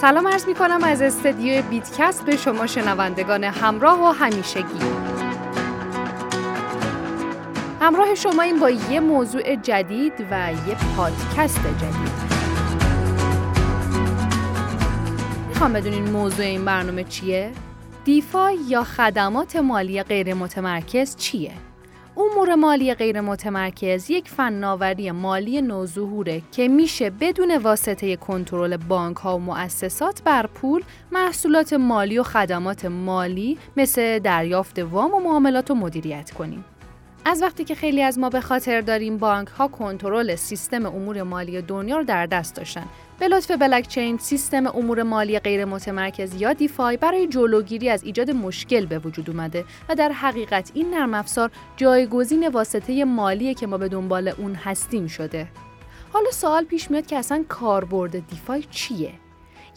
سلام عرض می کنم از استدیو بیتکست به شما شنوندگان همراه و همیشگی. همراه شما این با یه موضوع جدید و یه پادکست جدید. میخوام بدونین موضوع این برنامه چیه؟ دیفای یا خدمات مالی غیر متمرکز چیه؟ امور مالی غیر متمرکز یک فناوری مالی نوظهوره که میشه بدون واسطه کنترل بانک ها و مؤسسات بر پول، محصولات مالی و خدمات مالی مثل دریافت وام و معاملات رو مدیریت کنیم. از وقتی که خیلی از ما به خاطر داریم بانک ها کنترل سیستم امور مالی دنیا رو در دست داشتن. به لطف بلاکچین سیستم امور مالی غیر متمرکز یا دیفای برای جلوگیری از ایجاد مشکل به وجود اومده و در حقیقت این نرم افزار جایگزین واسطه مالیه که ما به دنبال اون هستیم شده. حالا سوال پیش میاد که اصلا کاربرد دیفای چیه؟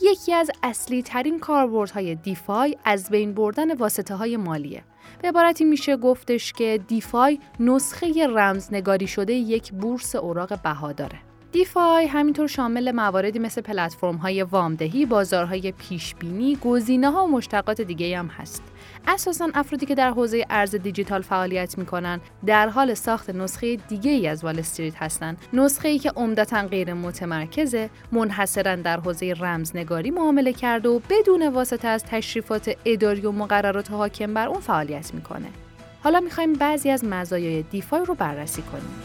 یکی از اصلی ترین کاربردهای دیفای از بین بردن واسطه های مالیه. به عبارتی میشه گفتش که دیفای نسخه رمزنگاری شده یک بورس اوراق بهاداره. دیفای همینطور شامل مواردی مثل پلتفرم‌های وامدهی، بازارهای پیشبینی، گزینه‌ها و مشتقات دیگه‌ای هم هست. اساساً افرادی که در حوزه ارز دیجیتال فعالیت می‌کنن، در حال ساخت نسخه دیگه‌ای از وال استریت هستن. نسخه‌ای که عمدتاً غیر متمرکزه، منحصراً در حوزه رمزنگاری معامله کرده و بدون واسطه از تشریفات اداری و مقررات حاکم بر اون فعالیت می‌کنه. حالا می‌خوایم بعضی از مزایای دیفای رو بررسی کنیم.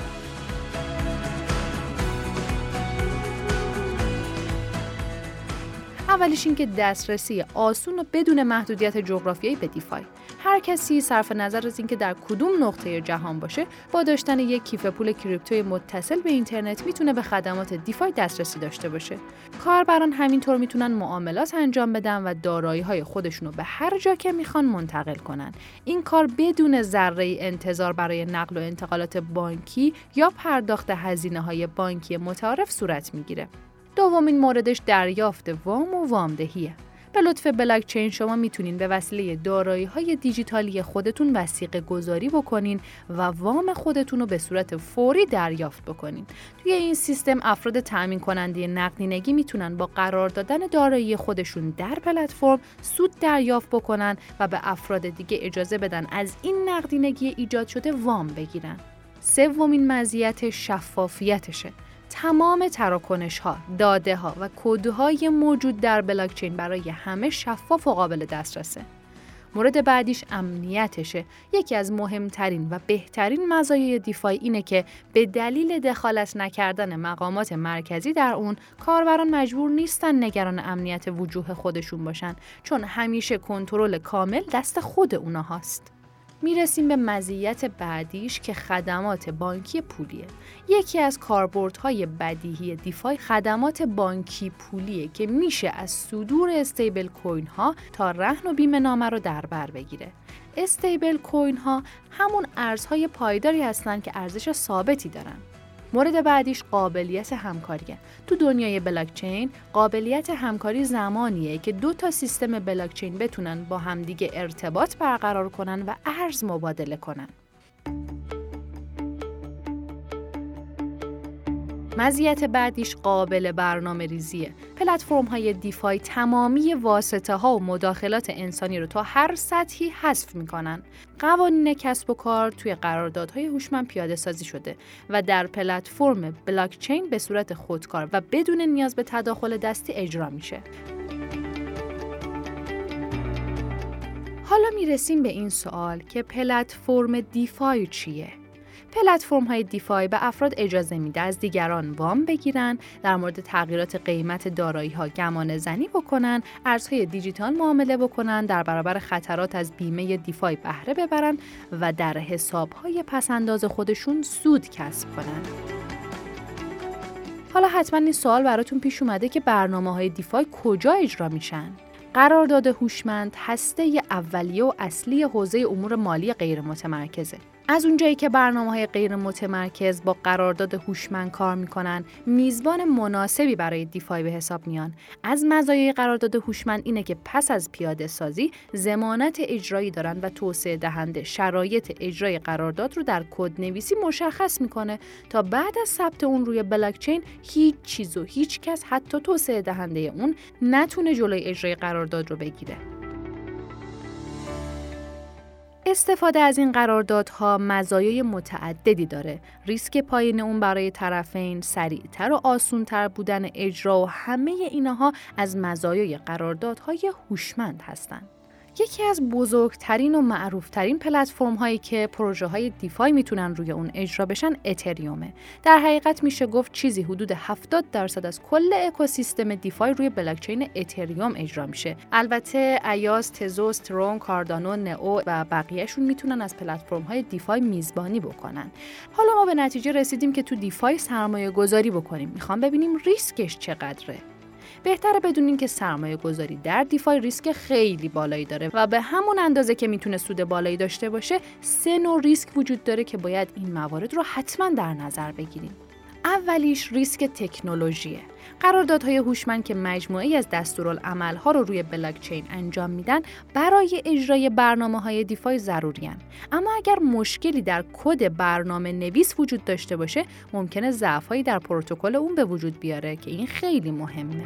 اولیش این که دسترسی آسون و بدون محدودیت جغرافیایی به دیفای. هر کسی صرف نظر از اینکه در کدوم نقطه جهان باشه، با داشتن یک کیف پول کریپتوی متصل به اینترنت میتونه به خدمات دیفای دسترسی داشته باشه. کاربران همینطور میتونن معاملات انجام بدن و دارایی‌های خودشونو به هر جا که میخوان منتقل کنن. این کار بدون ذره انتظار برای نقل و انتقالات بانکی یا پرداخت هزینه‌های بانکی متعارف صورت میگیره. دومین موردش دریافت وام و وامدهیه. به لطف بلاکچین شما میتونین به وسیله دارایی‌های دیجیتالی خودتون وثیقه گذاری بکنین و وام خودتون رو به صورت فوری دریافت بکنین. توی این سیستم افراد تأمین کننده نقدینگی میتونن با قرار دادن دارایی خودشون در پلتفرم سود دریافت بکنن و به افراد دیگه اجازه بدن از این نقدینگی ایجاد شده وام بگیرن. سومین مزیت شفافیتشه. تمام تراکنش‌ها، داده‌ها و کدهای موجود در بلاکچین برای همه شفاف و قابل دسترسه. مورد بعدیش امنیتشه. یکی از مهمترین و بهترین مزایای دیفای اینه که به دلیل دخالت نکردن مقامات مرکزی در اون، کاربران مجبور نیستن نگران امنیت وجوه خودشون باشن، چون همیشه کنترل کامل دست خود اونا هاست. میرسیم به مزیت بعدیش که خدمات بانکی پولیه. یکی از کاربردهای بدیهی دیفای خدمات بانکی پولیه که میشه از صدور استیبل کوین ها تا رهن و بیمه نامه رو در بر بگیره. استیبل کوین ها همون ارزهای پایداری هستن که ارزش ثابتی دارن. مورد بعدیش قابلیت همکاریه. تو دنیای بلاکچین قابلیت همکاری زمانیه که دو تا سیستم بلاکچین بتونن با همدیگه ارتباط برقرار کنن و ارز مبادله کنن. مزیت بعدیش قابل برنامه ریزیه. پلتفرم های دیفای تمامی واسطه ها و مداخلات انسانی رو تا هر سطحی حذف میکنن. قوانین کسب و کار توی قراردادهای هوشمند پیاده سازی شده و در پلتفرم بلاکچین به صورت خودکار و بدون نیاز به تداخل دستی اجرا میشه. حالا میرسیم به این سوال که پلتفرم دیفای چیه؟ پلتفرم‌های دیفای به افراد اجازه میده از دیگران وام بگیرن، در مورد تغییرات قیمت دارایی‌ها گمانه‌زنی بکنن، ارزهای دیجیتال معامله بکنن، در برابر خطرات از بیمه دیفای بهره ببرن و در حساب‌های پس‌انداز خودشون سود کسب کنن. حالا حتما این سوال براتون پیش اومده که برنامه‌های دیفای کجا اجرا میشن؟ قرارداد هوشمند هسته اولیه و اصلی حوزه امور مالی غیر متمرکزه. از اونجایی که برنامه‌های غیر متمرکز با قرارداد هوشمند کار می‌کنن، میزبان مناسبی برای دیفای به حساب میان. از مزایای قرارداد هوشمند اینه که پس از پیاده سازی ضمانت اجرایی دارن و توسعه دهنده شرایط اجرای قرارداد رو در کدنویسی مشخص می‌کنه تا بعد از ثبت اون روی بلاکچین هیچ چیز و هیچ کس حتی توسعه دهنده اون نتونه جلوی اجرای قرارداد رو بگیره. استفاده از این قراردادها مزایای متعددی داره. ریسک پایین اون برای طرفین، سریعتر و آسان‌تر بودن اجرا و همه اینها از مزایای قراردادهای هوشمند هستند. یکی از بزرگترین و معروفترین پلتفرم هایی که پروژه های دیفای میتونن روی اون اجرا بشن اتریومه. در حقیقت میشه گفت چیزی حدود 70% از کل اکوسیستم دیفای روی بلاکچین اتریوم اجرا میشه. البته ایاس، تزوس، ترون، کاردانو، نئو و بقیهشون میتونن از پلتفرم های دیفای میزبانی بکنن. حالا ما به نتیجه رسیدیم که تو دیفای سرمایه گذاری بکنیم. میخوام ببینیم ریسکش چقدره. بهتره بدونین که سرمایه گذاری در دیفای ریسک خیلی بالایی داره و به همون اندازه که میتونه سود بالایی داشته باشه، سه نوع ریسک وجود داره که باید این موارد رو حتما در نظر بگیریم. اولیش ریسک تکنولوژیه. قراردادهای هوشمند که مجموعه‌ای از دستورالعمل‌ها رو روی بلاکچین انجام میدن، برای اجرای برنامه‌های دیفای ضرورین. اما اگر مشکلی در کد برنامه نویس وجود داشته باشه، ممکنه ضعف‌هایی در پروتکل اون به وجود بیاره که این خیلی مهمه.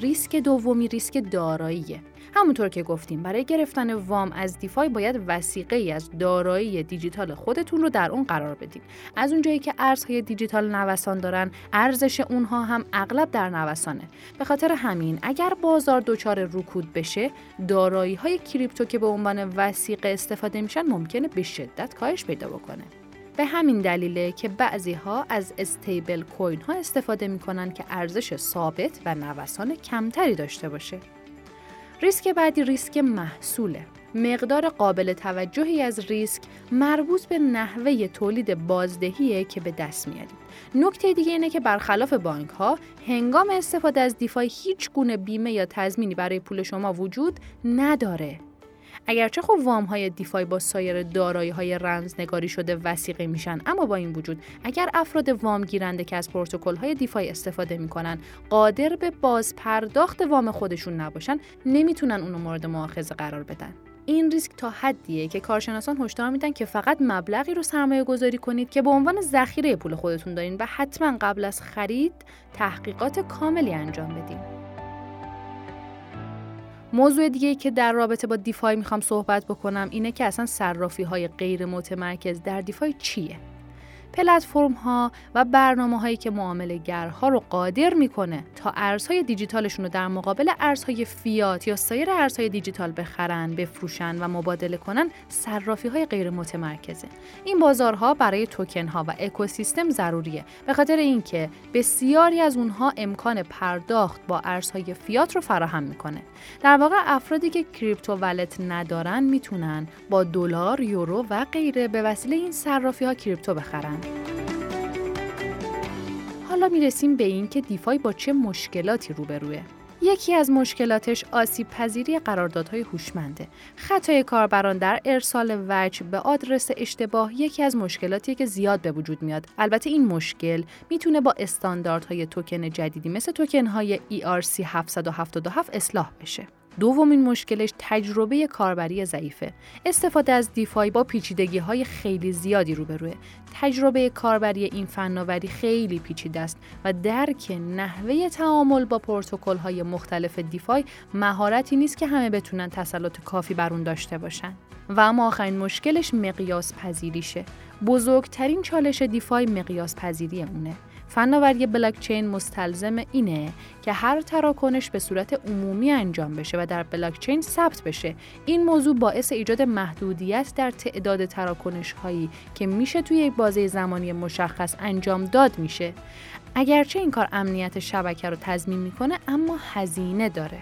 ریسک دومی ریسک داراییه. همونطور که گفتیم برای گرفتن وام از دیفای باید وثیقه ای از دارایی دیجیتال خودتون رو در اون قرار بدید. از اونجایی که ارزهای دیجیتال نوسان دارن، ارزش اونها هم اغلب در نوسانه. به خاطر همین اگر بازار دچار رکود بشه، دارایی های کریپتو که به عنوان وثیقه استفاده میشن ممکنه به شدت کاهش پیدا بکنه. به همین دلیله که بعضی ها از استیبل کوین ها استفاده می کنن که ارزش ثابت و نوسان کمتری داشته باشه. ریسک بعدی ریسک محصوله. مقدار قابل توجهی از ریسک مربوط به نحوه تولید بازدهیه که به دست میارید. نکته دیگه اینه که برخلاف بانک ها، هنگام استفاده از دیفای هیچ گونه بیمه یا تضمینی برای پول شما وجود نداره. اگرچه خب وام های دیفای با سایر دارایی های رمزنگاری شده وثیقه میشن، اما با این وجود اگر افراد وام گیرنده که از پروتکل های دیفای استفاده میکنن قادر به باز پرداخت وام خودشون نباشن، نمیتونن اونو مورد مؤاخذه قرار بدن. این ریسک تا حدیه که کارشناسان هشدار میدن که فقط مبلغی رو سرمایه گذاری کنید که به عنوان ذخیره پول خودتون دارین و حتما قبل از خرید تحقیقات کاملی انجام بدین. موضوع دیگه‌ای که در رابطه با دیفای میخوام صحبت بکنم اینه که اصلا صرافی‌های غیر متمرکز در دیفای چیه؟ پلتفرم‌ها و برنامه‌هایی که معامله‌گرها رو قادر میکنه تا ارزهای دیجیتالشون رو در مقابل ارزهای فیات یا سایر ارزهای دیجیتال بخرن، بفروشن و مبادله کنن، صرافی‌های غیر متمرکزه. این بازارها برای توکن‌ها و اکوسیستم ضروریه، به خاطر اینکه بسیاری از اونها امکان پرداخت با ارزهای فیات رو فراهم میکنه. در واقع افرادی که کریپتو والت ندارن میتونن با دلار، یورو و غیره به وسیله این صرافی‌ها کریپتو بخرن. حالا میرسیم به این که دیفای با چه مشکلاتی روبروه. یکی از مشکلاتش آسیب پذیری قراردادهای هوشمنده. خطای کاربران در ارسال وجه به آدرس اشتباه یکی از مشکلاتیه که زیاد به وجود میاد. البته این مشکل میتونه با استانداردهای توکن جدیدی مثل توکن‌های ERC-777 اصلاح بشه. دومین مشکلش تجربه کاربری ضعیفه. استفاده از دیفای با پیچیدگی‌های خیلی زیادی روبروه. تجربه کاربری این فناوری خیلی پیچیده است و درک نحوه تعامل با پروتکل‌های مختلف دیفای مهارتی نیست که همه بتونن تسلط کافی بر اون داشته باشن. و اما آخرین مشکلش مقیاس پذیریشه. بزرگترین چالش دیفای مقیاس پذیری اونه. فناوری بلاکچین مستلزم اینه که هر تراکنش به صورت عمومی انجام بشه و در بلاکچین ثبت بشه. این موضوع باعث ایجاد محدودیت در تعداد تراکنش هایی که میشه توی یک بازه زمانی مشخص انجام داد میشه. اگرچه این کار امنیت شبکه رو تضمین میکنه، اما هزینه داره.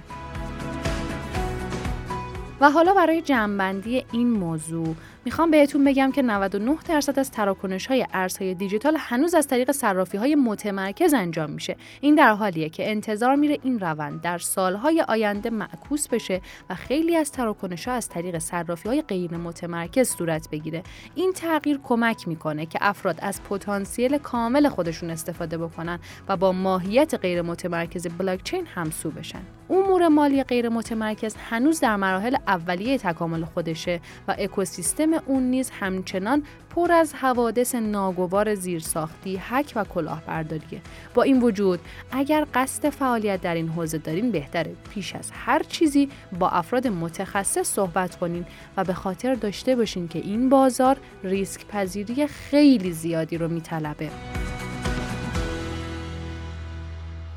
و حالا برای جمع‌بندی این موضوع میخوام بهتون بگم که 99% از تراکنش‌های ارزهای دیجیتال هنوز از طریق صرافی‌های متمرکز انجام میشه. این در حالیه که انتظار میره این روند در سالهای آینده معکوس بشه و خیلی از تراکنش‌ها از طریق صرافی‌های غیر متمرکز صورت بگیره. این تغییر کمک میکنه که افراد از پتانسیل کامل خودشون استفاده بکنن و با ماهیت غیر متمرکز بلاک چین همسو بشن. امور مالی غیر متمرکز هنوز در مراحل اولیه تکامل خودشه و اکوسیستم اون نیز همچنان پر از حوادث ناگوار زیرساختی، هک و کلاهبرداریه. با این وجود اگر قصد فعالیت در این حوزه دارین بهتره پیش از هر چیزی با افراد متخصص صحبت کنین و به خاطر داشته باشین که این بازار ریسک پذیری خیلی زیادی رو میطلبه.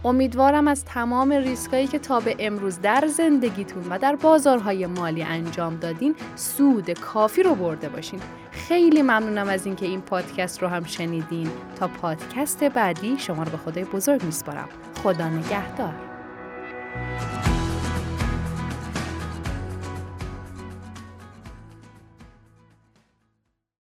امیدوارم از تمام ریسکایی که تا به امروز در زندگیتون و در بازارهای مالی انجام دادین سود کافی رو برده باشین. خیلی ممنونم از اینکه این پادکست رو هم شنیدین. تا پادکست بعدی شما رو به خدای بزرگ میسپارم. خدا نگهدار.